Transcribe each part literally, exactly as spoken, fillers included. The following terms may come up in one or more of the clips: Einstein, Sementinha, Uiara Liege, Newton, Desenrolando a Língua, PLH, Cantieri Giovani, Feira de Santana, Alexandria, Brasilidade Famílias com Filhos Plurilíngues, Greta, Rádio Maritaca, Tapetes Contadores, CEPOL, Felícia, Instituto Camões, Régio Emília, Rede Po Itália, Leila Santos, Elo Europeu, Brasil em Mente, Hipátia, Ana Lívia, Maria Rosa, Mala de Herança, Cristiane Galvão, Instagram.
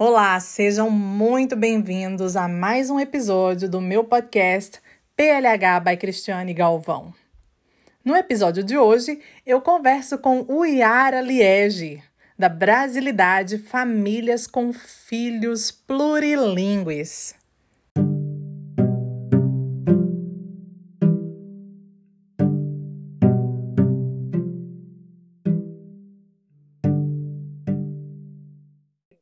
Olá, sejam muito bem-vindos a mais um episódio do meu podcast P L H by Cristiane Galvão. No episódio de hoje, eu converso com Uiara Liege, da Brasilidade Famílias com Filhos Plurilíngues.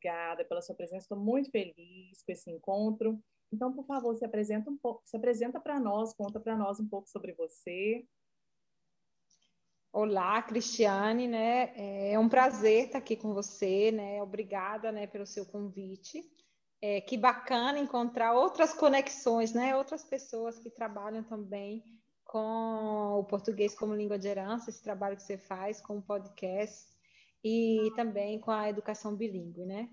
Obrigada pela sua presença, estou muito feliz com esse encontro. Então, por favor, se apresenta um pouco, se apresenta para nós, conta para nós um pouco sobre você. Olá, Cristiane, né? É um prazer estar aqui com você, né? Obrigada, né, pelo seu convite. É, que bacana encontrar outras conexões, né? Outras pessoas que trabalham também com o português como língua de herança, esse trabalho que você faz com o podcast e também com a educação bilíngue, né?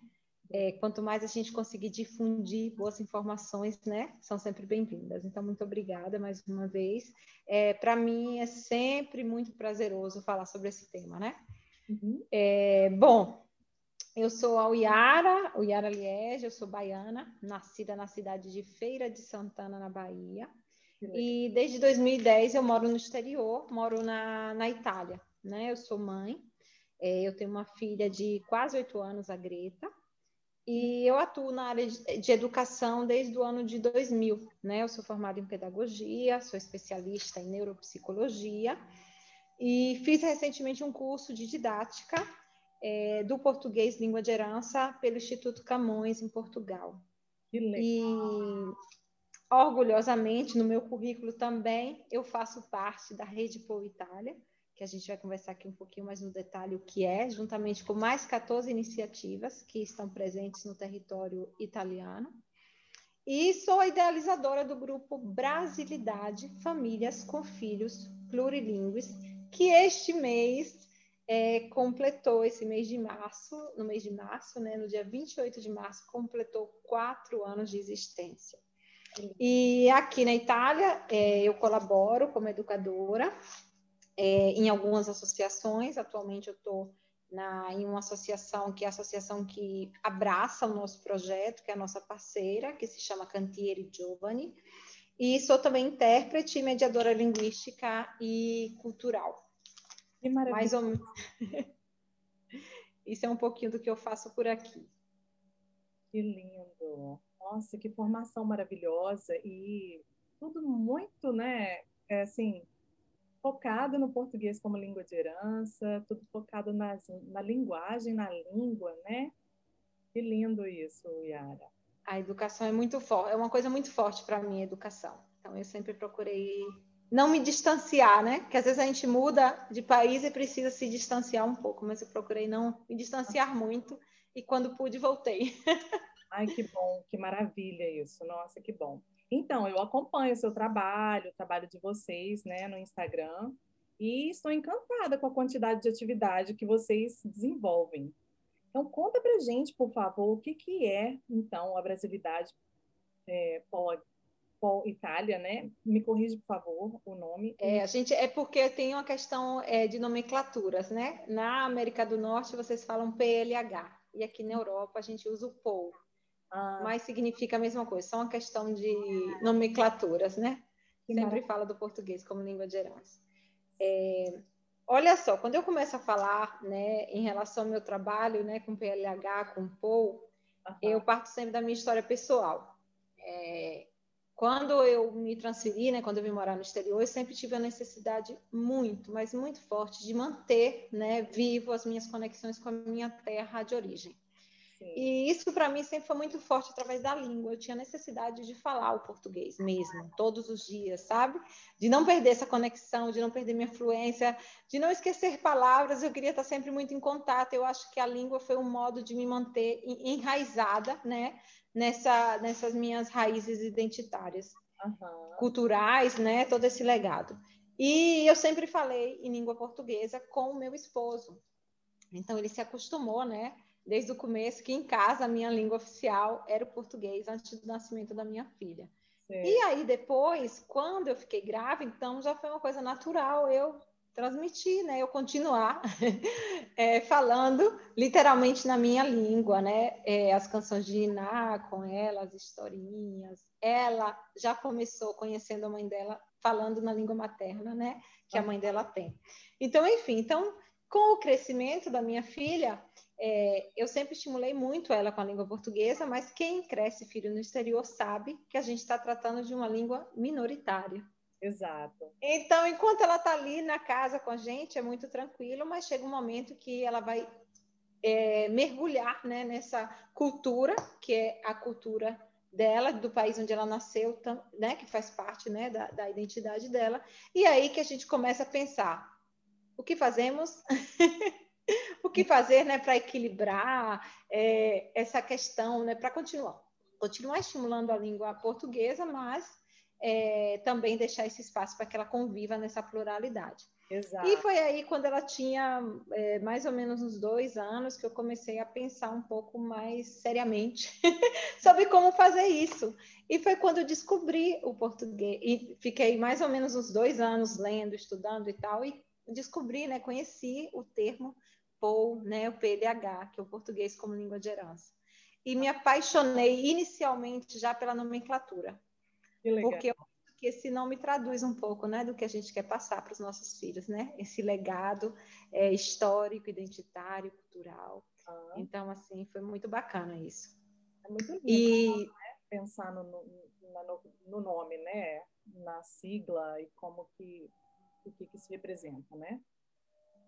É, quanto mais a gente conseguir difundir boas informações, né, são sempre bem-vindas. Então, muito obrigada mais uma vez. É, para mim é sempre muito prazeroso falar sobre esse tema, né? Uhum. É, bom, eu sou a Uiara, Uiara Liege, eu sou baiana, nascida na cidade de Feira de Santana, na Bahia. Uhum. E desde dois mil e dez eu moro no exterior, moro na, na Itália, né? Eu sou mãe, é, eu tenho uma filha de quase oito anos, a Greta. E eu atuo na área de educação desde o ano de dois mil, né? Eu sou formada em pedagogia, sou especialista em neuropsicologia e fiz recentemente um curso de didática é, do português língua de herança pelo Instituto Camões, em Portugal. Que legal! E, orgulhosamente, no meu currículo também, eu faço parte da Rede Po Itália, que a gente vai conversar aqui um pouquinho mais no detalhe o que é, juntamente com mais quatorze iniciativas que estão presentes no território italiano. E sou a idealizadora do grupo Brasilidade Famílias com Filhos Plurilíngues, que este mês é, completou, esse mês de março, no mês de março, né, no dia vinte e oito de março, completou quatro anos de existência. E aqui na Itália, é, eu colaboro como educadora, É, em algumas associações. Atualmente eu estou em uma associação que é a associação que abraça o nosso projeto, que é a nossa parceira, que se chama Cantieri Giovani, e sou também intérprete, mediadora linguística e cultural. Que maravilha! Mais ou menos. Isso é um pouquinho do que eu faço por aqui. Que lindo! Nossa, que formação maravilhosa e tudo muito, né, é assim... focado no português como língua de herança, tudo focado nas, na linguagem, na língua, né? Que lindo isso, Uiara. A educação é muito forte, é uma coisa muito forte para mim, a educação. Então, eu sempre procurei não me distanciar, né? Porque às vezes a gente muda de país e precisa se distanciar um pouco, mas eu procurei não me distanciar muito e quando pude, voltei. Ai, que bom, que maravilha isso, nossa, que bom. Então, eu acompanho o seu trabalho, o trabalho de vocês, né, no Instagram, e estou encantada com a quantidade de atividade que vocês desenvolvem. Então, conta pra gente, por favor, o que, que é, então, a Brasilidade é, Po Itália, né? Me corrija, por favor, o nome. É, a gente, é porque tem uma questão é, de nomenclaturas, né? Na América do Norte, vocês falam P L H, e aqui na Europa a gente usa o P O. Ah. Mas significa a mesma coisa, só uma questão de nomenclaturas, né? Que Sempre maravilha. Fala do português como língua de herança. É, olha só, quando eu começo a falar, né, em relação ao meu trabalho, né, com P L H, com P O, uhum. eu parto sempre da minha história pessoal. É, quando eu me transferi, né, quando eu vim morar no exterior, eu sempre tive a necessidade muito, mas muito forte, de manter, né, vivo as minhas conexões com a minha terra de origem. E isso, para mim, sempre foi muito forte através da língua. Eu tinha necessidade de falar o português mesmo, todos os dias, sabe? De não perder essa conexão, de não perder minha fluência, de não esquecer palavras. Eu queria estar sempre muito em contato. Eu acho que a língua foi um modo de me manter enraizada, né? Nessa, nessas minhas raízes identitárias, uhum. culturais, né? Todo esse legado. E eu sempre falei em língua portuguesa com o meu esposo. Então, ele se acostumou, né? Desde o começo, que em casa a minha língua oficial era o português, antes do nascimento da minha filha. Sim. E aí depois, quando eu fiquei grávida, então já foi uma coisa natural eu transmitir, né? Eu continuar é, falando literalmente na minha língua, né? É, as canções de Niná com ela, as historinhas. Ela já começou conhecendo a mãe dela falando na língua materna, né? Que a mãe dela tem. Então, enfim, então, com o crescimento da minha filha, é, eu sempre estimulei muito ela com a língua portuguesa, mas quem cresce filho no exterior sabe que a gente está tratando de uma língua minoritária. Exato. Então, enquanto ela está ali na casa com a gente, é muito tranquilo, mas chega um momento que ela vai é, mergulhar, né, nessa cultura, que é a cultura dela, do país onde ela nasceu, né, que faz parte, né, da, da identidade dela. E aí que a gente começa a pensar, o que fazemos? O que fazer, né, para equilibrar é, essa questão, né, para continuar, continuar estimulando a língua portuguesa, mas... É, também deixar esse espaço para que ela conviva nessa pluralidade. Exato. E foi aí, quando ela tinha é, mais ou menos uns dois anos, que eu comecei a pensar um pouco mais seriamente sobre como fazer isso. E foi quando eu descobri o português, e fiquei mais ou menos uns dois anos lendo, estudando e tal, e descobri, né, conheci o termo P O, né, o P L H, que é o português como língua de herança. E me apaixonei inicialmente já pela nomenclatura. Porque eu acho que esse nome traduz um pouco, né, do que a gente quer passar para os nossos filhos, né? Esse legado é, histórico, identitário, cultural. Ah. Então, assim, foi muito bacana isso. É muito lindo, e... né? Pensar no, no, no nome, né? Na sigla e como que, o que que se representa, né?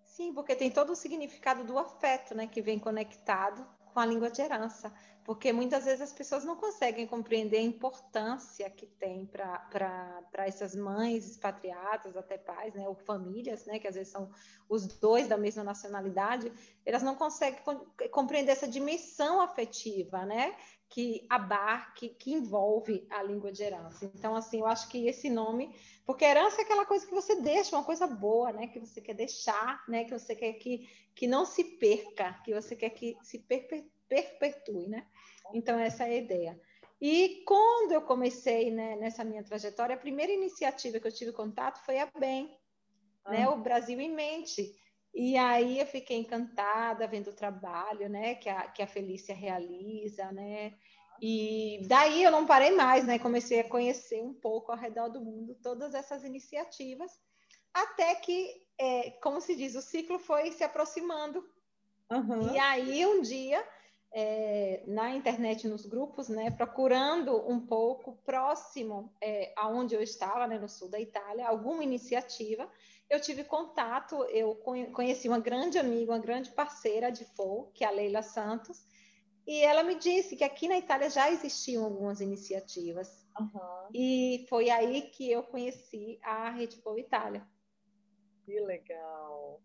Sim, porque tem todo o significado do afeto, né? Que vem conectado com a língua de herança, porque muitas vezes as pessoas não conseguem compreender a importância que tem para essas mães expatriadas, até pais, né, ou famílias, né, que às vezes são os dois da mesma nacionalidade, elas não conseguem compreender essa dimensão afetiva, né, que abarque, que envolve a língua de herança. Então, assim, eu acho que esse nome, porque herança é aquela coisa que você deixa, uma coisa boa, né, que você quer deixar, né, que você quer que, que não se perca, que você quer que se perpetue, né? Então, essa é a ideia. E quando eu comecei, né, nessa minha trajetória, a primeira iniciativa que eu tive contato foi a BEM, ah. né, o Brasil em Mente. E aí eu fiquei encantada vendo o trabalho, né, que a, que a Felícia realiza, né? E daí eu não parei mais, né? Comecei a conhecer um pouco ao redor do mundo todas essas iniciativas, até que, é, como se diz, o ciclo foi se aproximando. Uhum. E aí um dia, é, na internet, nos grupos, né, procurando um pouco próximo é, aonde eu estava, né, no sul da Itália, alguma iniciativa, eu tive contato, eu conheci uma grande amiga, uma grande parceira de F O, que é a Leila Santos, e ela me disse que aqui na Itália já existiam algumas iniciativas. Uhum. E foi aí que eu conheci a Rede Po Itália. Que legal!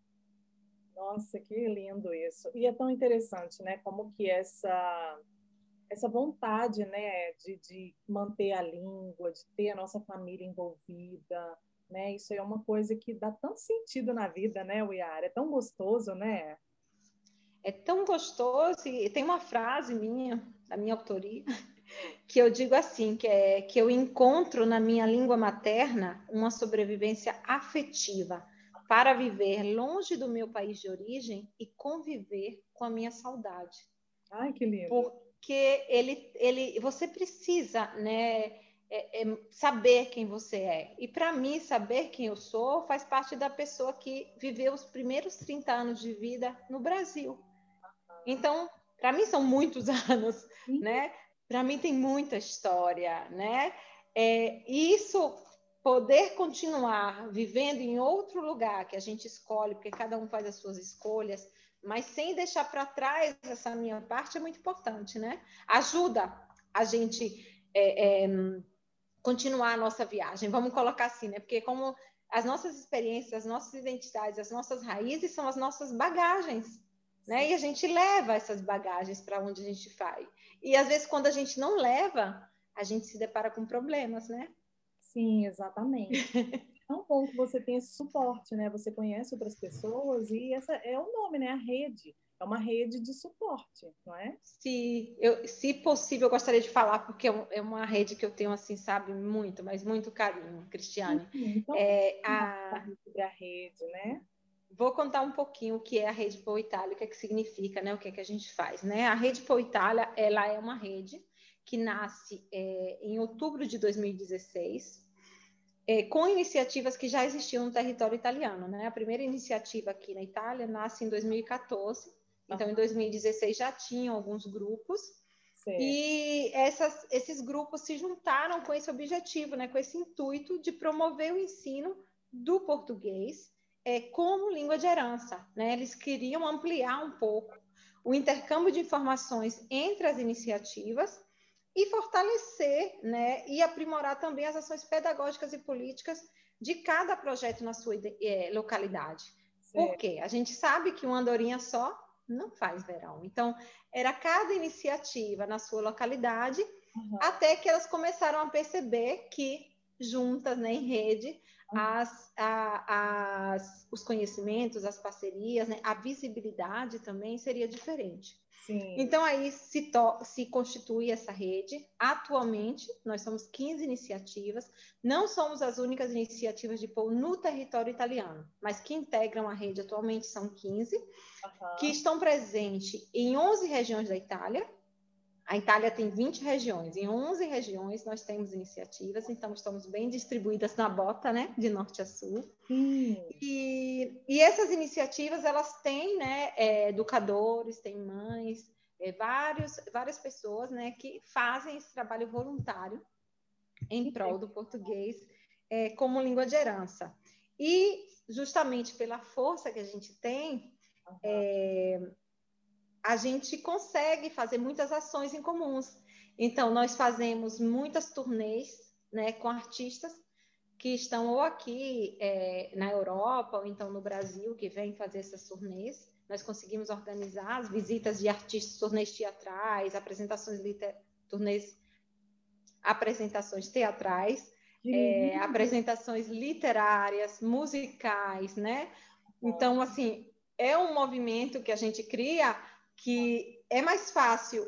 Nossa, que lindo isso! E é tão interessante, né? Como que essa, essa vontade, né? De, de manter a língua, de ter a nossa família envolvida... Né? Isso aí é uma coisa que dá tanto sentido na vida, né, Uiara? É tão gostoso, né? É tão gostoso. E tem uma frase minha, da minha autoria, que eu digo assim, que é que eu encontro na minha língua materna uma sobrevivência afetiva para viver longe do meu país de origem e conviver com a minha saudade. Ai, que lindo! Porque ele, ele, você precisa, né... É, é saber quem você é. E, para mim, saber quem eu sou faz parte da pessoa que viveu os primeiros trinta anos de vida no Brasil. Então, para mim, são muitos anos, né? Para mim, tem muita história, né? É, e isso, poder continuar vivendo em outro lugar que a gente escolhe, porque cada um faz as suas escolhas, mas sem deixar para trás essa minha parte, é muito importante, né? Ajuda a gente... É, é, continuar a nossa viagem, vamos colocar assim, né? Porque como as nossas experiências, as nossas identidades, as nossas raízes são as nossas bagagens, né? Sim. E a gente leva essas bagagens para onde a gente vai. E às vezes quando a gente não leva, a gente se depara com problemas, né? Sim, exatamente. É tão bom que você tem esse suporte, né? Você conhece outras pessoas e essa é o nome, né? A rede. é uma rede de suporte, não é? Se, eu, se possível, eu gostaria de falar, porque é uma rede que eu tenho, assim, sabe, muito, mas muito carinho, Cristiane. Sim, então, é, a... sobre a rede, né? Vou contar um pouquinho o que é a Rede Po Itália, o que é que significa, né? O que é que a gente faz, né? A Rede Po Itália, ela é uma rede que nasce é, em outubro de dois mil e dezesseis, é, com iniciativas que já existiam no território italiano, né? A primeira iniciativa aqui na Itália nasce em dois mil e quatorze, então em dois mil e dezesseis já tinham alguns grupos. Sim. E essas, esses grupos se juntaram com esse objetivo, né? Com esse intuito de promover o ensino do português é, como língua de herança, né? Eles queriam ampliar um pouco o intercâmbio de informações entre as iniciativas e fortalecer, né, e aprimorar também as ações pedagógicas e políticas de cada projeto na sua é, localidade. Sim. Por quê? A gente sabe que uma andorinha só não faz verão. Então, era cada iniciativa na sua localidade, uhum, até que elas começaram a perceber que, juntas, né, em rede, uhum, as, a, as, os conhecimentos, as parcerias, né, a visibilidade também seria diferente. Sim. Então, aí se, se constitui essa rede. Atualmente, nós somos quinze iniciativas. Não somos as únicas iniciativas de P O U no território italiano, mas que integram a rede atualmente são quinze, uhum, que estão presentes em onze regiões da Itália. A Itália tem vinte regiões. Em onze regiões, nós temos iniciativas. Então, estamos bem distribuídas na bota, né? De norte a sul. Hum. E, e essas iniciativas, elas têm, né? É, educadores, têm mães, é, vários, várias pessoas, né? Que fazem esse trabalho voluntário em prol do português é, como língua de herança. E, justamente pela força que a gente tem... Uhum. É, a gente consegue fazer muitas ações em comuns. Então, nós fazemos muitas turnês, né, com artistas que estão ou aqui é, na Europa ou então no Brasil, que vêm fazer essas turnês. Nós conseguimos organizar as visitas de artistas, turnês teatrais, apresentações, liter... turnês... apresentações teatrais, é, apresentações literárias, musicais, né? Então, assim, é um movimento que a gente cria... que é mais fácil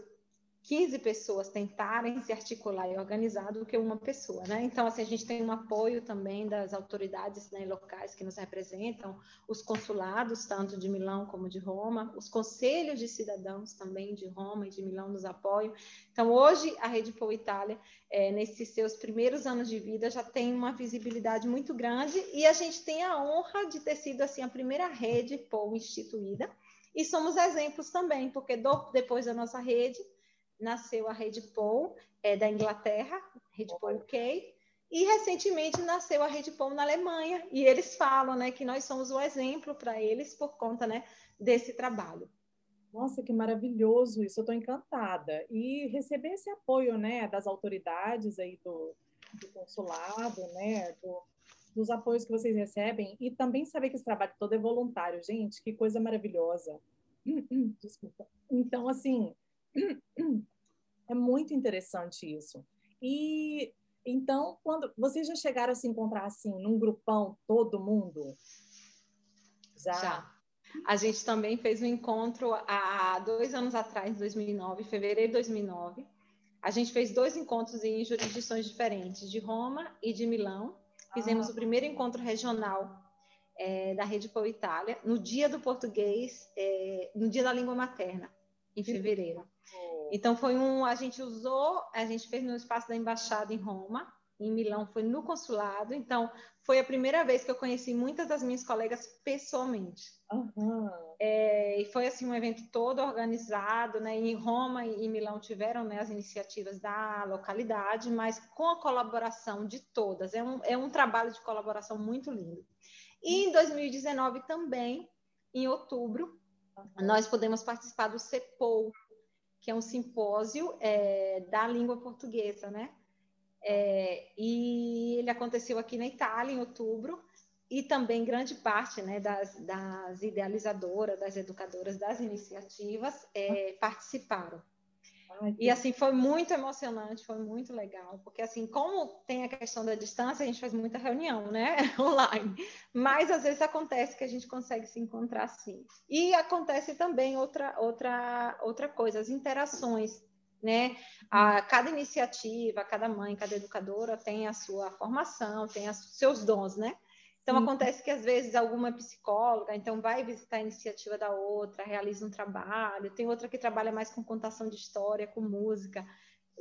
quinze pessoas tentarem se articular e organizar do que uma pessoa, né? Então, assim, a gente tem um apoio também das autoridades, né, locais que nos representam, os consulados, tanto de Milão como de Roma, os conselhos de cidadãos também de Roma e de Milão nos apoiam. Então, hoje, a Rede Po Itália, é, nesses seus primeiros anos de vida, já tem uma visibilidade muito grande e a gente tem a honra de ter sido, assim, a primeira Rede Po instituída. E somos exemplos também, porque do, depois da nossa rede, nasceu a Rede Po, é, da Inglaterra, Rede Po U K, e recentemente nasceu a Rede Po na Alemanha, e eles falam, né, que nós somos o exemplo para eles por conta, né, desse trabalho. Nossa, que maravilhoso isso, eu estou encantada. E receber esse apoio, né, das autoridades aí do, do consulado, né, do... dos apoios que vocês recebem e também saber que esse trabalho todo é voluntário, gente, que coisa maravilhosa. Desculpa. Então, assim, é muito interessante isso. E, então, quando vocês já chegaram a se encontrar, assim, num grupão, todo mundo? Já? Já. A gente também fez um encontro há dois anos atrás, dois mil e nove, fevereiro de dois mil e nove. A gente fez dois encontros em jurisdições diferentes, de Roma e de Milão. Fizemos o primeiro encontro regional é, da Rede Po Itália, no dia do português, é, no dia da língua materna, em fevereiro. Então, foi um, a gente usou, a gente fez no espaço da embaixada em Roma, em Milão, foi no consulado. Então, foi a primeira vez que eu conheci muitas das minhas colegas pessoalmente. Uhum. É, e foi, assim, um evento todo organizado, né? Em Roma e em Milão tiveram, né, as iniciativas da localidade, mas com a colaboração de todas. É um, é um trabalho de colaboração muito lindo. E em dois mil e dezenove também, em outubro, uhum, nós podemos participar do CEPOL, que é um simpósio é, da língua portuguesa, né? É, e ele aconteceu aqui na Itália, em outubro, e também grande parte, né, das, das idealizadoras, das educadoras das iniciativas é, participaram. Ai, que... E assim, foi muito emocionante, foi muito legal, porque assim, como tem a questão da distância, a gente faz muita reunião, né, online, mas às vezes acontece que a gente consegue se encontrar sim. E acontece também outra, outra, outra coisa, as interações, né, a cada iniciativa, cada mãe, cada educadora tem a sua formação, tem os seus dons, né? Então, uhum. acontece que, às vezes, alguma é psicóloga, então vai visitar a iniciativa da outra, realiza um trabalho, tem outra que trabalha mais com contação de história, com música,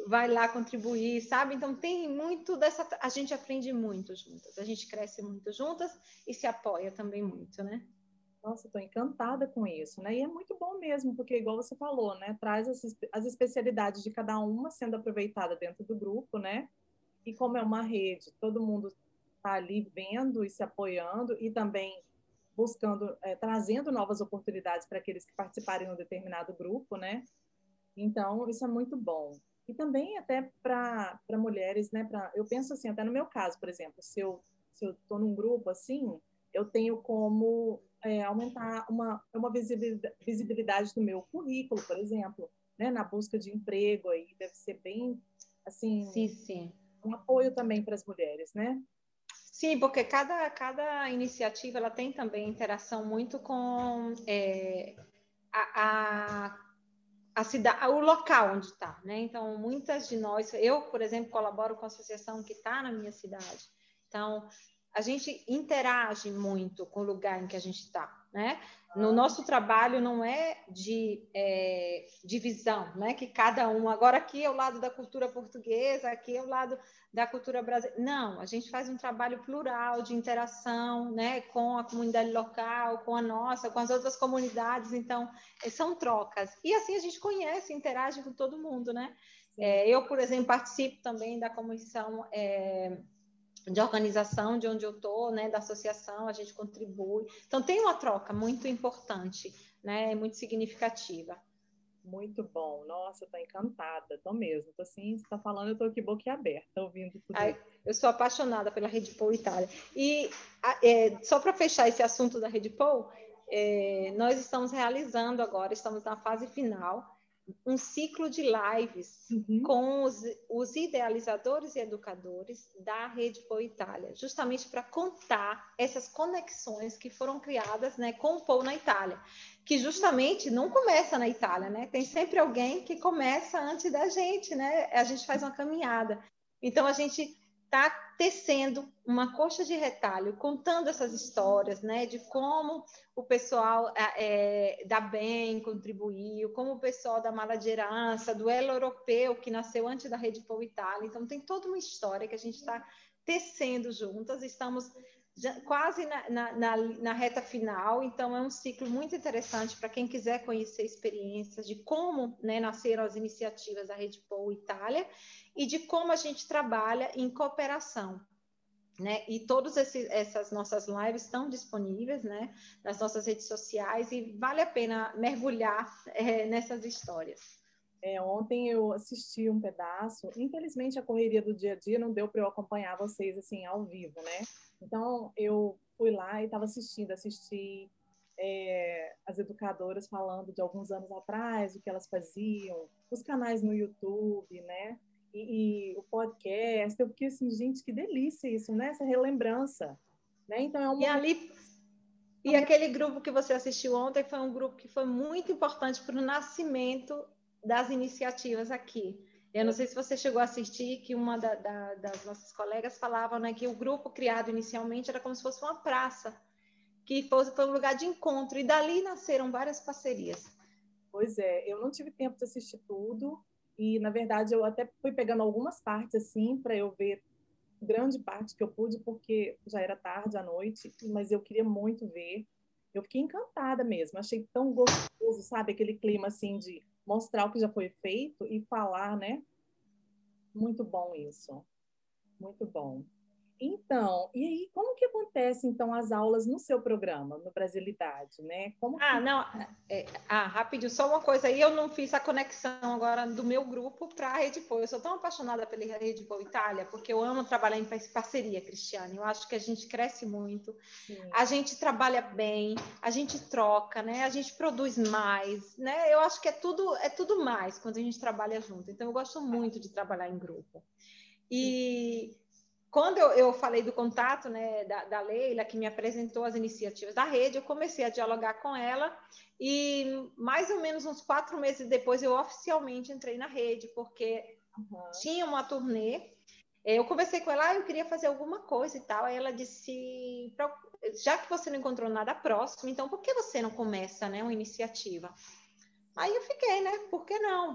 vai lá contribuir, sabe? Então, tem muito dessa... A gente aprende muito juntas, a gente cresce muito juntas e se apoia também muito, né? Nossa, estou encantada com isso, né? E é muito bom mesmo, porque, igual você falou, né? Traz as, as especialidades de cada uma sendo aproveitada dentro do grupo, né? E como é uma rede, todo mundo... tá ali vendo e se apoiando e também buscando, é, trazendo novas oportunidades para aqueles que participarem de um determinado grupo, né? Então, isso é muito bom. E também até para mulheres, né? Pra, eu penso assim, até no meu caso, por exemplo, se eu se eu tô num grupo assim, eu tenho como é, aumentar uma, uma visibilidade, visibilidade do meu currículo, por exemplo, né? Na busca de emprego aí, deve ser bem, assim... Sim, sim. Um apoio também para as mulheres, né? Sim, porque cada, cada iniciativa ela tem também interação muito com é, a, a, a cidade, o local onde está, né? Então, muitas de nós... Eu, por exemplo, colaboro com a associação que está na minha cidade. Então, a gente interage muito com o lugar em que a gente está, né? No nosso trabalho não é de é, divisão, né? Que cada um... Agora aqui é o lado da cultura portuguesa, aqui é o lado da cultura brasileira. Não, a gente faz um trabalho plural de interação, né? Com a comunidade local, com a nossa, com as outras comunidades. Então, são trocas. E assim a gente conhece, interage com todo mundo, né? É, eu, por exemplo, participo também da comissão... É, de organização, de onde eu estou, né, da associação, a gente contribui. Então, tem uma troca muito importante, né, muito significativa. Muito bom. Nossa, estou encantada, estou mesmo. Tô assim, você está falando, eu estou aqui boquiaberta, ouvindo tudo. Ai, eu sou apaixonada pela Rede Po Itália. E é, só para fechar esse assunto da Rede Po, é, nós estamos realizando agora, estamos na fase final, um ciclo de lives uhum. com os, os idealizadores e educadores da Rede Po Itália, justamente para contar essas conexões que foram criadas, né, com o Po na Itália, que justamente não começa na Itália, né? Tem sempre alguém que começa antes da gente, né? A gente faz uma caminhada. Então, a gente está tecendo uma coxa de retalho, contando essas histórias, né, de como o pessoal é, da B E M contribuiu, como o pessoal da Mala de Herança, do Elo Europeu, que nasceu antes da Rede Po Itália. Então, tem toda uma história que a gente está tecendo juntas, estamos já quase na, na, na, na reta final, então é um ciclo muito interessante para quem quiser conhecer experiências de como, né, nasceram as iniciativas da Rede Po Itália e de como a gente trabalha em cooperação, né? E todas essas nossas lives estão disponíveis, né, nas nossas redes sociais e vale a pena mergulhar é, nessas histórias. É, ontem eu assisti um pedaço, infelizmente a correria do dia a dia não deu para eu acompanhar vocês assim ao vivo, né? Então, eu fui lá e estava assistindo, assisti é, as educadoras falando de alguns anos atrás, o que elas faziam, os canais no YouTube, né? E, e o podcast. Eu fiquei assim, gente, que delícia isso, né? Essa relembrança. Né? Então, é uma... E ali... E aquele grupo que você assistiu ontem foi um grupo que foi muito importante para o nascimento das iniciativas aqui. Eu não sei se você chegou a assistir que uma da, da, das nossas colegas falava, né, que o grupo criado inicialmente era como se fosse uma praça, que fosse, foi um lugar de encontro, e dali nasceram várias parcerias. Pois é, eu não tive tempo de assistir tudo, e, na verdade, eu até fui pegando algumas partes, assim, para eu ver grande parte que eu pude, porque já era tarde à noite, mas eu queria muito ver. Eu fiquei encantada mesmo, achei tão gostoso, sabe, aquele clima, assim, de... mostrar o que já foi feito e falar, né? Muito bom isso. Muito bom. Então, e aí, como que acontece, então, as aulas no seu programa, no Brasilidade, né? Como que... Ah, não, é, ah, rapidinho, só uma coisa aí, eu não fiz a conexão agora do meu grupo para a Rede Po. Eu sou tão apaixonada pela Rede Po Itália, porque eu amo trabalhar em parceria, Cristiane. Eu acho que a gente cresce muito, Sim. a gente trabalha bem, a gente troca, né? A gente produz mais, né? Eu acho que é tudo, é tudo mais quando a gente trabalha junto. Então, eu gosto muito de trabalhar em grupo. E... Quando eu, eu falei do contato, né, da, da Leila, que me apresentou as iniciativas da rede, eu comecei a dialogar com ela e mais ou menos uns quatro meses depois eu oficialmente entrei na rede, porque uhum. tinha uma turnê. Eu conversei com ela, ah, eu queria fazer alguma coisa e tal. Aí ela disse, já que você não encontrou nada próximo, então por que você não começa, né, uma iniciativa? Aí eu fiquei, né, por que não?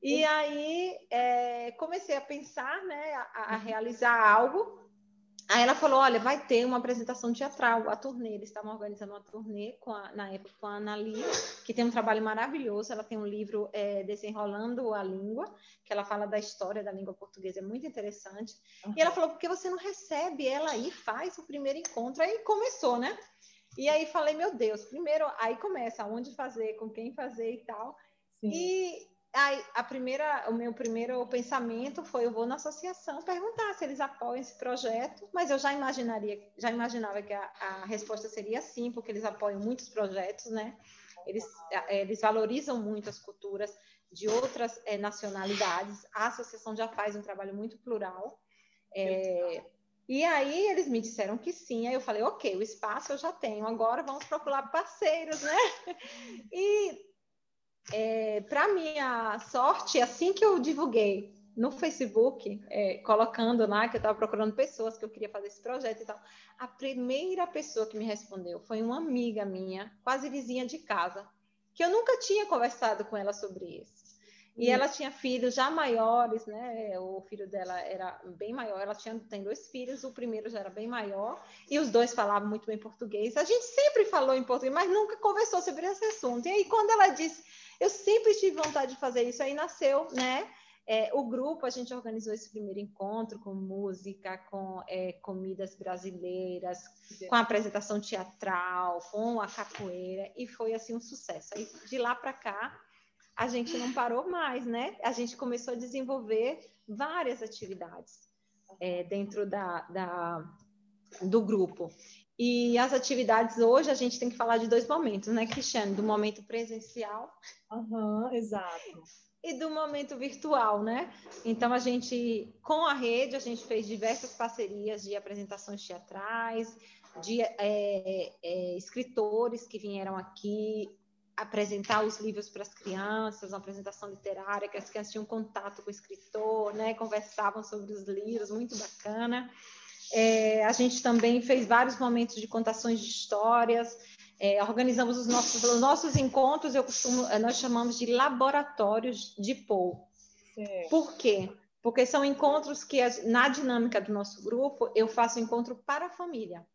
E aí, é, comecei a pensar, né, a, a realizar algo. Aí ela falou, olha, vai ter uma apresentação teatral, a turnê. Eles estavam organizando uma turnê com a, na época com a Ana Lívia, que tem um trabalho maravilhoso. Ela tem um livro, é, Desenrolando a Língua, que ela fala da história da língua portuguesa, é muito interessante. Uhum. E ela falou, por que você não recebe ela aí, faz o primeiro encontro? Aí começou, né? E aí falei, meu Deus, primeiro, aí começa onde fazer, com quem fazer e tal. Sim. E... Aí, a primeira, o meu primeiro pensamento foi, eu vou na associação perguntar se eles apoiam esse projeto, mas eu já imaginaria, já imaginava que a, a resposta seria sim, porque eles apoiam muitos projetos, né? Eles, eles valorizam muito as culturas de outras é, nacionalidades, a associação já faz um trabalho muito plural, é, e aí eles me disseram que sim, aí eu falei, ok, o espaço eu já tenho, agora vamos procurar parceiros, né? E... É, para minha sorte, assim que eu divulguei no Facebook, é, colocando lá que eu estava procurando pessoas, que eu queria fazer esse projeto e tal, a primeira pessoa que me respondeu foi uma amiga minha, quase vizinha de casa, que eu nunca tinha conversado com ela sobre isso. E Sim. ela tinha filhos já maiores, né? O filho dela era bem maior, ela tinha, tem dois filhos, o primeiro já era bem maior, e os dois falavam muito bem português. A gente sempre falou em português, mas nunca conversou sobre esse assunto. E aí, quando ela disse, eu sempre tive vontade de fazer isso, aí nasceu, né? É, o grupo, a gente organizou esse primeiro encontro com música, com é, comidas brasileiras, com a apresentação teatral, com a capoeira, e foi, assim, um sucesso. Aí, de lá para cá, a gente não parou mais, né? A gente começou a desenvolver várias atividades é, dentro da, da, do grupo. E as atividades hoje, a gente tem que falar de dois momentos, né, Cristiane? Do momento presencial. Uhum, exato. E do momento virtual, né? Então, a gente, com a rede, a gente fez diversas parcerias de apresentações teatrais, de é, é, escritores que vieram aqui, apresentar os livros para as crianças, uma apresentação literária, que as crianças tinham contato com o escritor, né? Conversavam sobre os livros, muito bacana. É, a gente também fez vários momentos de contações de histórias, é, organizamos os nossos, os nossos encontros, eu costumo, nós chamamos de laboratórios de Po. Sim. Por quê? Porque são encontros que, na dinâmica do nosso grupo, eu faço encontro para a família.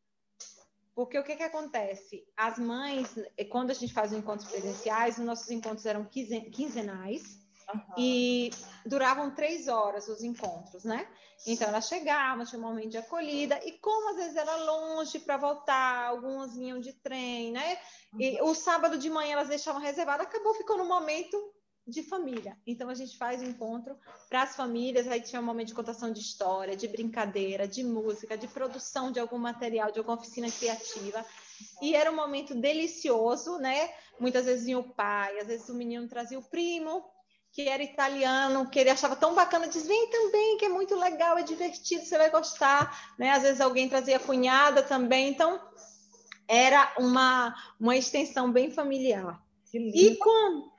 Porque o que que acontece? As mães, quando a gente faz os encontros presenciais, os nossos encontros eram quinzenais uhum. e duravam três horas os encontros, né? Então, elas chegavam, tinha um momento de acolhida e como às vezes era longe para voltar, algumas vinham de trem, né? E uhum. o sábado de manhã elas deixavam reservado, acabou ficando um momento de família. Então, a gente faz o encontro para as famílias, aí tinha um momento de contação de história, de brincadeira, de música, de produção de algum material, de alguma oficina criativa. E era um momento delicioso, né? Muitas vezes vinha o pai, às vezes o menino trazia o primo, que era italiano, que ele achava tão bacana, diz, vem também, que é muito legal, é divertido, você vai gostar, né? Às vezes alguém trazia a cunhada também. Então, era uma, uma extensão bem familiar. E quando...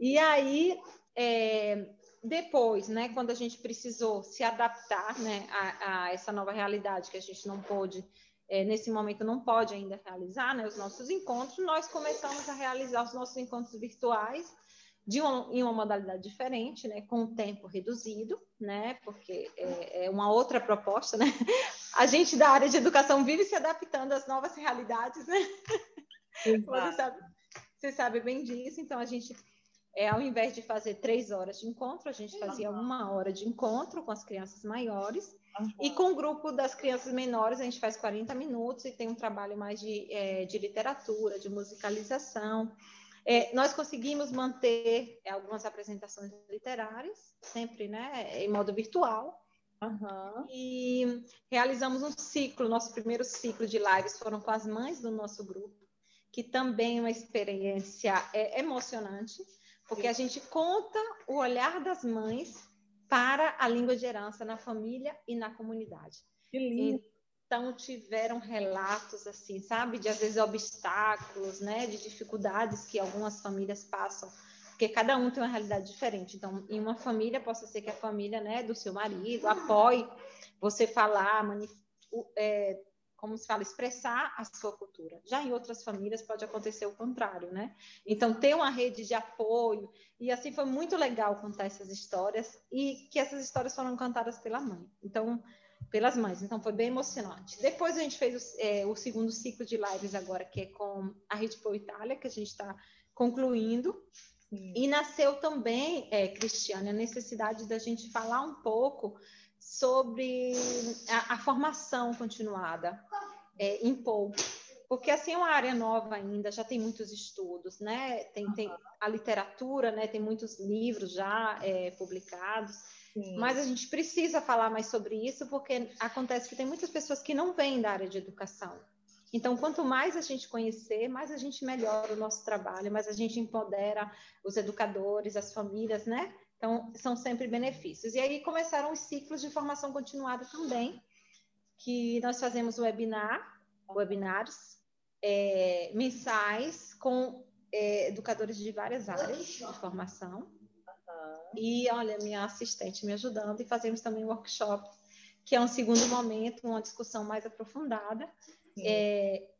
E aí, é, depois, né, quando a gente precisou se adaptar, né, a, a essa nova realidade que a gente não pôde, é, nesse momento não pode ainda realizar, né, os nossos encontros, nós começamos a realizar os nossos encontros virtuais de uma, em uma modalidade diferente, né, com o tempo reduzido, né, porque é, é uma outra proposta, né? A gente da área de educação vive se adaptando às novas realidades, né? Você sabe, você sabe bem disso, então a gente... É, ao invés de fazer três horas de encontro, a gente fazia uma hora de encontro com as crianças maiores, e com o grupo das crianças menores a gente faz quarenta minutos e tem um trabalho mais de, é, de literatura, de musicalização. É, nós conseguimos manter é, algumas apresentações literárias, sempre, né, em modo virtual. Uhum. E realizamos um ciclo, nosso primeiro ciclo de lives foram com as mães do nosso grupo, que também é uma experiência é, emocionante, porque a gente conta o olhar das mães para a língua de herança na família e na comunidade. Que lindo! Então, tiveram relatos, assim, sabe? De, às vezes, obstáculos, né? De dificuldades que algumas famílias passam, porque cada um tem uma realidade diferente. Então, em uma família, possa ser que a família, né, do seu marido apoie você falar, manif... é, como se fala, expressar a sua cultura. Já em outras famílias pode acontecer o contrário, né? Então, ter uma rede de apoio. E, assim, foi muito legal contar essas histórias e que essas histórias foram cantadas pela mãe. Então, pelas mães. Então, foi bem emocionante. Depois, a gente fez o, é, o segundo ciclo de lives agora, que é com a Rede Po Itália, que a gente está concluindo. Sim. E nasceu também, é, Cristiane, a necessidade da gente falar um pouco sobre a, a formação continuada é, em P O U. Porque, assim, é uma área nova ainda, já tem muitos estudos, né? Tem, tem a literatura, né? Tem muitos livros já é, publicados. Sim. Mas a gente precisa falar mais sobre isso, porque acontece que tem muitas pessoas que não vêm da área de educação. Então, quanto mais a gente conhecer, mais a gente melhora o nosso trabalho, mais a gente empodera os educadores, as famílias, né? Então, são sempre benefícios. E aí começaram os ciclos de formação continuada também, que nós fazemos webinar, webinars é, mensais com é, educadores de várias áreas de formação. E, olha, minha assistente me ajudando, e fazemos também um workshop, que é um segundo momento, uma discussão mais aprofundada. É,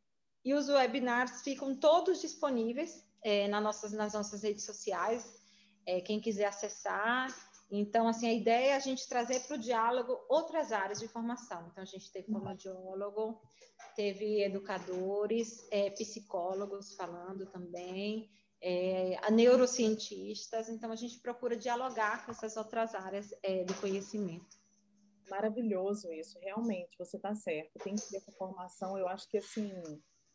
e os webinars ficam todos disponíveis é, nas, nossas, nas nossas redes sociais, é, quem quiser acessar. Então, assim, a ideia é a gente trazer para o diálogo outras áreas de formação. Então, a gente teve fonoaudiólogo, teve educadores, é, psicólogos falando também, É, a neurocientistas, então a gente procura dialogar com essas outras áreas é, do conhecimento. Maravilhoso isso, realmente, você está certo, tem que ter essa formação, eu acho que assim,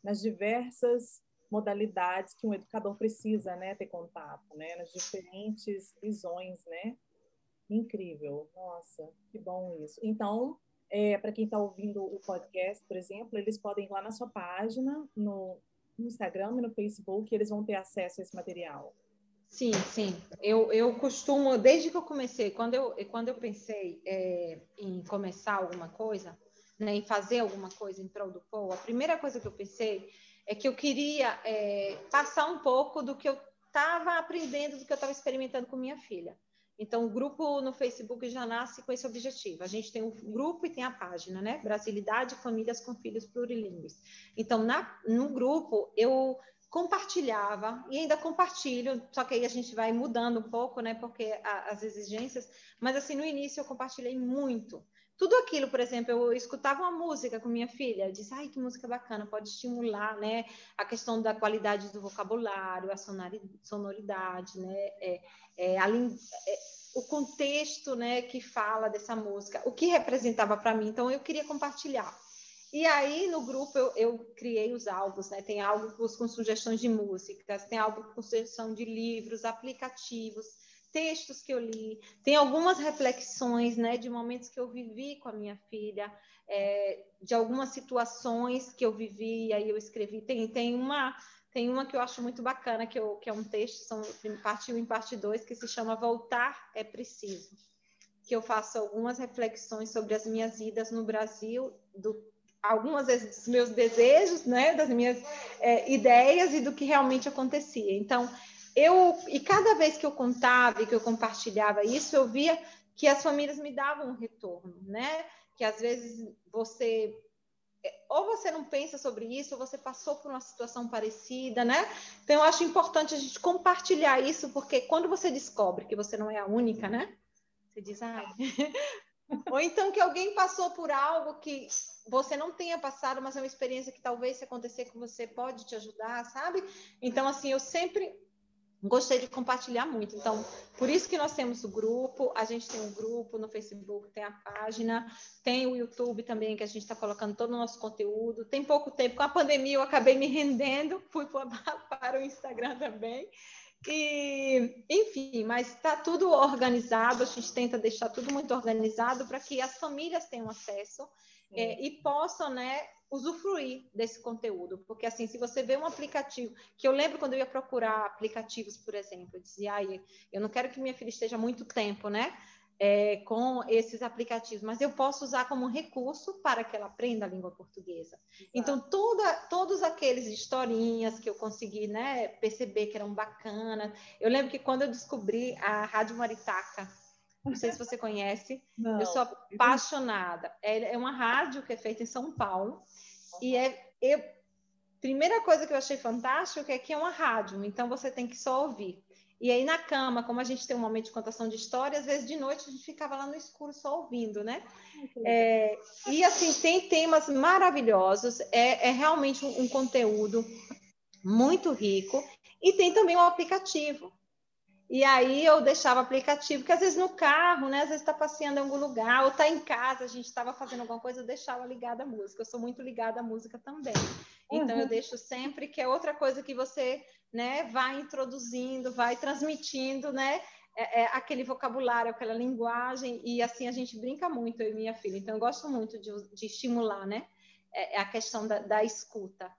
nas diversas modalidades que um educador precisa, né, ter contato, né, nas diferentes visões, né, incrível, nossa, que bom isso. Então, é, para quem está ouvindo o podcast, por exemplo, eles podem ir lá na sua página, no no Instagram e no Facebook, eles vão ter acesso a esse material. Sim, sim. Eu, eu costumo, desde que eu comecei, quando eu, quando eu pensei é, em começar alguma coisa, né, em fazer alguma coisa em prol do P O U, a primeira coisa que eu pensei é que eu queria é, passar um pouco do que eu estava aprendendo, do que eu estava experimentando com minha filha. Então, o grupo no Facebook já nasce com esse objetivo. A gente tem o grupo e tem a página, né? Brasilidade Famílias com Filhos Plurilíngues. Então, na, no grupo, eu compartilhava e ainda compartilho, só que aí a gente vai mudando um pouco, né? Porque a, as exigências... Mas, assim, no início eu compartilhei muito. Tudo aquilo, por exemplo, eu escutava uma música com minha filha, eu disse, ai, que música bacana, pode estimular, né, a questão da qualidade do vocabulário, a sonoridade, né, é, é, a, é, o contexto, né, que fala dessa música, o que representava para mim, então eu queria compartilhar. E aí, no grupo, eu, eu criei os álbuns, né? Tem álbuns com sugestões de músicas, tem álbum com sugestão de livros, aplicativos, textos que eu li, tem algumas reflexões, né, de momentos que eu vivi com a minha filha, é, de algumas situações que eu vivi, e aí eu escrevi, tem, tem, uma, tem uma que eu acho muito bacana, que, eu, que é um texto, são parte um e parte dois, que se chama Voltar é Preciso, que eu faço algumas reflexões sobre as minhas idas no Brasil, do, algumas vezes dos meus desejos, né, das minhas é, ideias e do que realmente acontecia. Então, Eu, e cada vez que eu contava e que eu compartilhava isso, eu via que as famílias me davam um retorno, né? Que às vezes você... Ou você não pensa sobre isso, ou você passou por uma situação parecida, né? Então, eu acho importante a gente compartilhar isso, porque quando você descobre que você não é a única, né? Você diz, ai... Ou então que alguém passou por algo que você não tenha passado, mas é uma experiência que talvez se acontecer com você pode te ajudar, sabe? Então, assim, eu sempre... gostei de compartilhar muito. Então, por isso que nós temos o grupo, a gente tem um grupo no Facebook, tem a página, tem o YouTube também, que a gente está colocando todo o nosso conteúdo. Tem pouco tempo, com a pandemia eu acabei me rendendo, fui para o Instagram também. E, enfim, mas está tudo organizado, a gente tenta deixar tudo muito organizado para que as famílias tenham acesso é, e possam, né, usufruir desse conteúdo, porque assim, se você vê um aplicativo, que eu lembro quando eu ia procurar aplicativos, por exemplo, eu dizia, ah, eu não quero que minha filha esteja muito tempo, né, é, com esses aplicativos, mas eu posso usar como recurso para que ela aprenda a língua portuguesa. Exato. Então, toda, todos aqueles historinhas que eu consegui, né, perceber que eram bacanas, eu lembro que quando eu descobri a Rádio Maritaca, não sei se você conhece, não. Eu sou apaixonada. É uma rádio que é feita em São Paulo e é, eu, primeira coisa que eu achei fantástico é que é uma rádio, então você tem que só ouvir. E aí na cama, como a gente tem um momento de contação de história, às vezes de noite a gente ficava lá no escuro só ouvindo, né? É, e assim, tem temas maravilhosos, é, é realmente um, um conteúdo muito rico e tem também um aplicativo. E aí eu deixava aplicativo, porque às vezes no carro, né? Às vezes está passeando em algum lugar, ou está em casa, a gente estava fazendo alguma coisa, eu deixava ligada a música. Eu sou muito ligada à música também. Então, uhum. Eu deixo sempre, que é outra coisa que você, né, vai introduzindo, vai transmitindo, né, é, é aquele vocabulário, aquela linguagem, e assim a gente brinca muito, eu e minha filha. Então, eu gosto muito de, de estimular, né, é, a questão da, da escuta.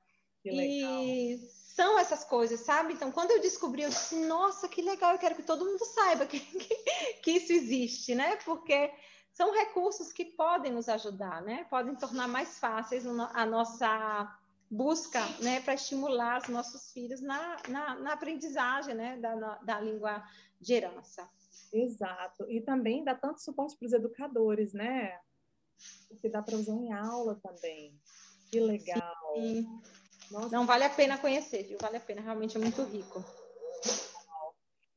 Que legal. E... são essas coisas, sabe? Então, quando eu descobri, eu disse, nossa, que legal, eu quero que todo mundo saiba que, que, que isso existe, né? Porque são recursos que podem nos ajudar, né? Podem tornar mais fáceis a nossa busca, né? Para estimular os nossos filhos na, na, na aprendizagem, né? Da, na, da língua de herança. Exato. E também dá tanto suporte para os educadores, né? Porque dá para usar em aula também. Que legal. Sim. Nossa. Não, vale a pena conhecer, viu? Vale a pena, realmente é muito rico.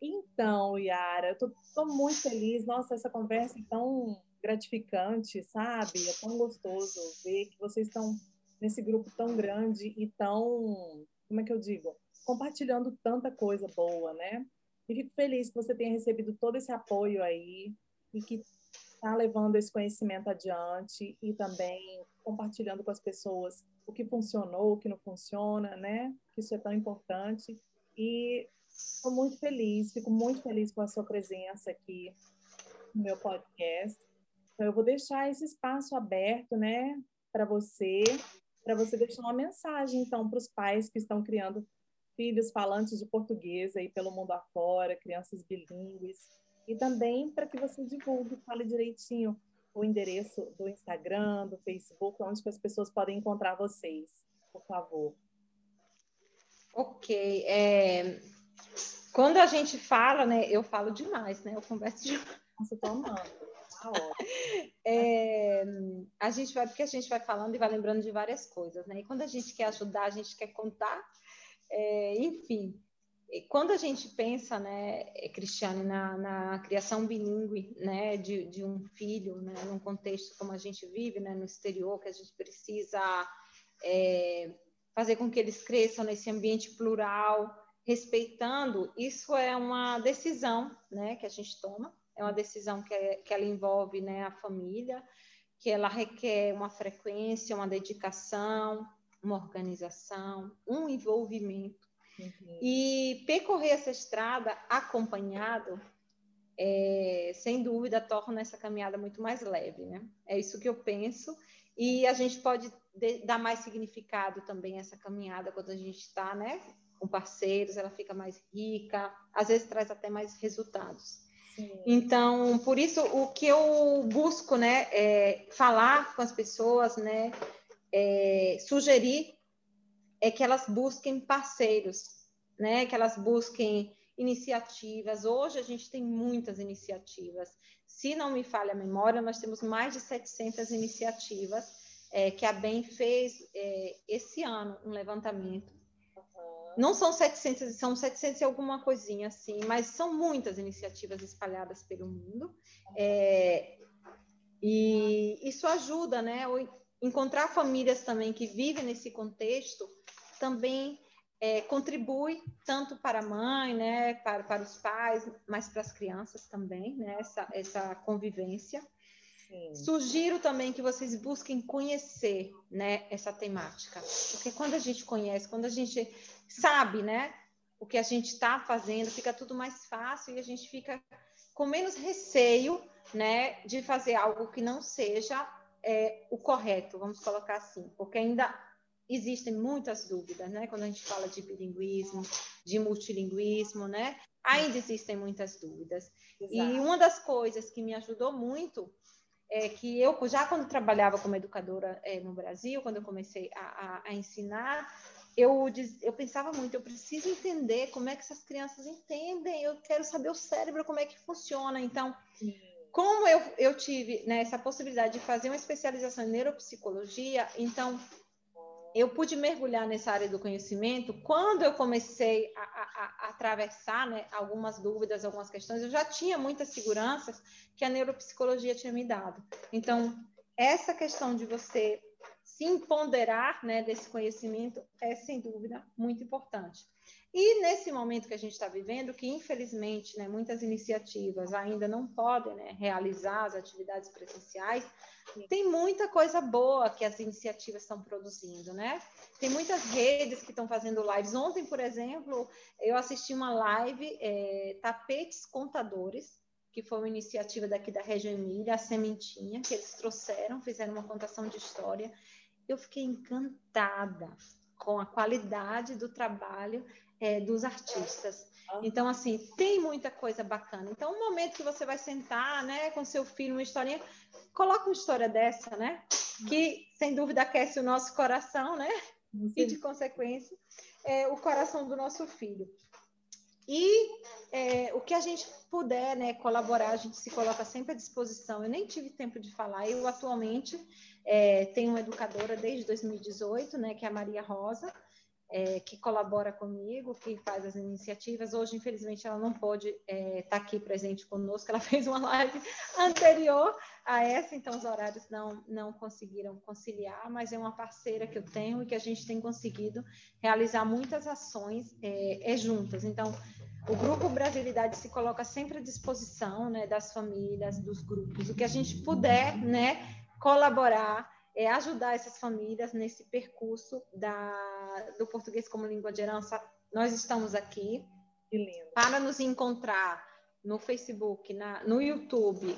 Então, Uiara, eu tô, tô muito feliz. Nossa, essa conversa é tão gratificante, sabe? É tão gostoso ver que vocês estão nesse grupo tão grande e tão, como é que eu digo? Compartilhando tanta coisa boa, né? E fico feliz que você tenha recebido todo esse apoio aí e que está levando esse conhecimento adiante e também compartilhando com as pessoas o que funcionou, o que não funciona, né? Isso é tão importante. E estou muito feliz, fico muito feliz com a sua presença aqui no meu podcast. Então, eu vou deixar esse espaço aberto, né? Para você, para você deixar uma mensagem, então, para os pais que estão criando filhos falantes de português aí pelo mundo afora, crianças bilíngues. E também para que você divulgue, fale direitinho o endereço do Instagram, do Facebook, onde que as pessoas podem encontrar vocês, por favor. Ok. É... Quando a gente fala, né? Eu falo demais, né? Eu converso demais. Nossa, tô amando. É, a gente vai, porque a gente vai falando e vai lembrando de várias coisas, né? E quando a gente quer ajudar, a gente quer contar, é, enfim... Quando a gente pensa, né, Cristiane, na, na criação bilíngue, né, de, de um filho, né, num contexto como a gente vive, né, no exterior, que a gente precisa é, fazer com que eles cresçam nesse ambiente plural, respeitando, isso é uma decisão, né, que a gente toma, é uma decisão que, é, que ela envolve, né, a família, que ela requer uma frequência, uma dedicação, uma organização, um envolvimento. Uhum. E percorrer essa estrada acompanhado, é, sem dúvida, torna essa caminhada muito mais leve, né? É isso que eu penso. E a gente pode de, dar mais significado também a essa caminhada quando a gente está, né, com parceiros, ela fica mais rica, às vezes traz até mais resultados. Sim. Então, por isso, o que eu busco, né, é falar com as pessoas, né, é, sugerir é que elas busquem parceiros, né? Que elas busquem iniciativas. Hoje a gente tem muitas iniciativas. Se não me falha a memória, nós temos mais de setecentas iniciativas é, que a B E M fez é, esse ano, um levantamento. Uhum. Não são setecentas, são setecentas e alguma coisinha assim, mas são muitas iniciativas espalhadas pelo mundo. Uhum. É, e isso ajuda, né? Encontrar famílias também que vivem nesse contexto também é, contribui tanto para a mãe, né, para, para os pais, mas para as crianças também, né, essa, essa convivência. Sim. Sugiro também que vocês busquem conhecer, né, essa temática, porque quando a gente conhece, quando a gente sabe, né, o que a gente está fazendo, fica tudo mais fácil e a gente fica com menos receio, né, de fazer algo que não seja é, o correto, vamos colocar assim, porque ainda existem muitas dúvidas, né, quando a gente fala de bilinguismo, de multilinguismo, né, ainda existem muitas dúvidas. Exato. E uma das coisas que me ajudou muito é que eu, já quando trabalhava como educadora é, no Brasil, quando eu comecei a, a, a ensinar, eu, diz, eu pensava muito, eu preciso entender como é que essas crianças entendem, eu quero saber o cérebro, como é que funciona. Então, como eu, eu tive, né, essa possibilidade de fazer uma especialização em neuropsicologia, então eu pude mergulhar nessa área do conhecimento. Quando eu comecei a, a, a atravessar, né, algumas dúvidas, algumas questões, eu já tinha muitas seguranças que a neuropsicologia tinha me dado. Então, essa questão de você se empoderar, né, desse conhecimento é, sem dúvida, muito importante. E nesse momento que a gente está vivendo, que infelizmente, né, muitas iniciativas ainda não podem, né, realizar as atividades presenciais, tem muita coisa boa que as iniciativas estão produzindo, né? Tem muitas redes que estão fazendo lives. Ontem, por exemplo, eu assisti uma live, é, Tapetes Contadores, que foi uma iniciativa daqui da Régio Emília, a Sementinha, que eles trouxeram, fizeram uma contação de história. Eu fiquei encantada com a qualidade do trabalho é, dos artistas. Então, assim, tem muita coisa bacana. Então, um momento que você vai sentar, né, com seu filho, uma historinha, coloca uma história dessa, né? Que, sem dúvida, aquece o nosso coração, né? Sim. E, de consequência, é, o coração do nosso filho. E é, o que a gente puder, né, colaborar, a gente se coloca sempre à disposição. Eu nem tive tempo de falar. Eu atualmente é, tenho uma educadora desde dois mil e dezoito, né, que é a Maria Rosa, é, que colabora comigo, que faz as iniciativas. Hoje, infelizmente, ela não pôde é, estar aqui presente conosco. Ela fez uma live anterior a essa, então os horários não, não conseguiram conciliar, mas é uma parceira que eu tenho e que a gente tem conseguido realizar muitas ações é, é juntas. Então, o Grupo Brasilidade se coloca sempre à disposição, né, das famílias, dos grupos, o que a gente puder, né, colaborar, é ajudar essas famílias nesse percurso da, do português como língua de herança. Nós estamos aqui para nos encontrar no Facebook, na, no YouTube,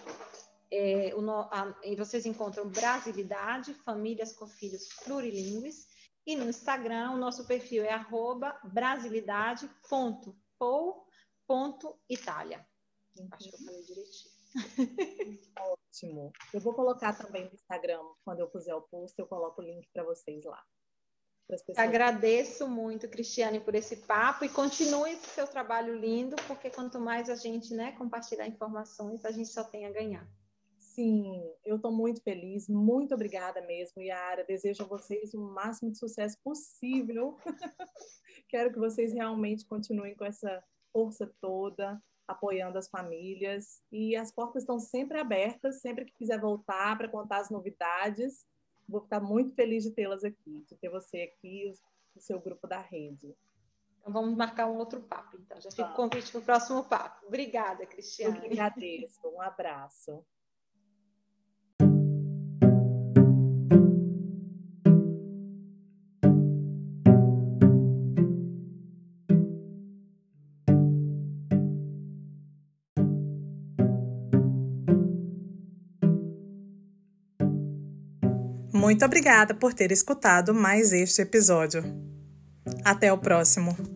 é, o, a, e vocês encontram Brasilidade Famílias com Filhos Plurilíngues, e no Instagram o nosso perfil é arroba brasilidade ponto po ponto itália. Uhum. Acho que eu falei direitinho. Ótimo. Eu vou colocar também no Instagram, quando eu puser o post, eu coloco o link para vocês lá. Pessoas... Agradeço muito, Cristiane, por esse papo e continue esse seu trabalho lindo, porque quanto mais a gente, né, compartilhar informações, a gente só tem a ganhar. Sim, eu estou muito feliz, muito obrigada mesmo, Uiara. Desejo a vocês o máximo de sucesso possível. Quero que vocês realmente continuem com essa força toda, apoiando as famílias, e as portas estão sempre abertas, sempre que quiser voltar para contar as novidades. Vou ficar muito feliz de tê-las aqui, de ter você aqui, o seu grupo da rede. Então vamos marcar um outro papo, então. Já fica o convite para o próximo papo. Obrigada, Cristiane. Eu que agradeço. Um abraço. Muito obrigada por ter escutado mais este episódio. Até o próximo!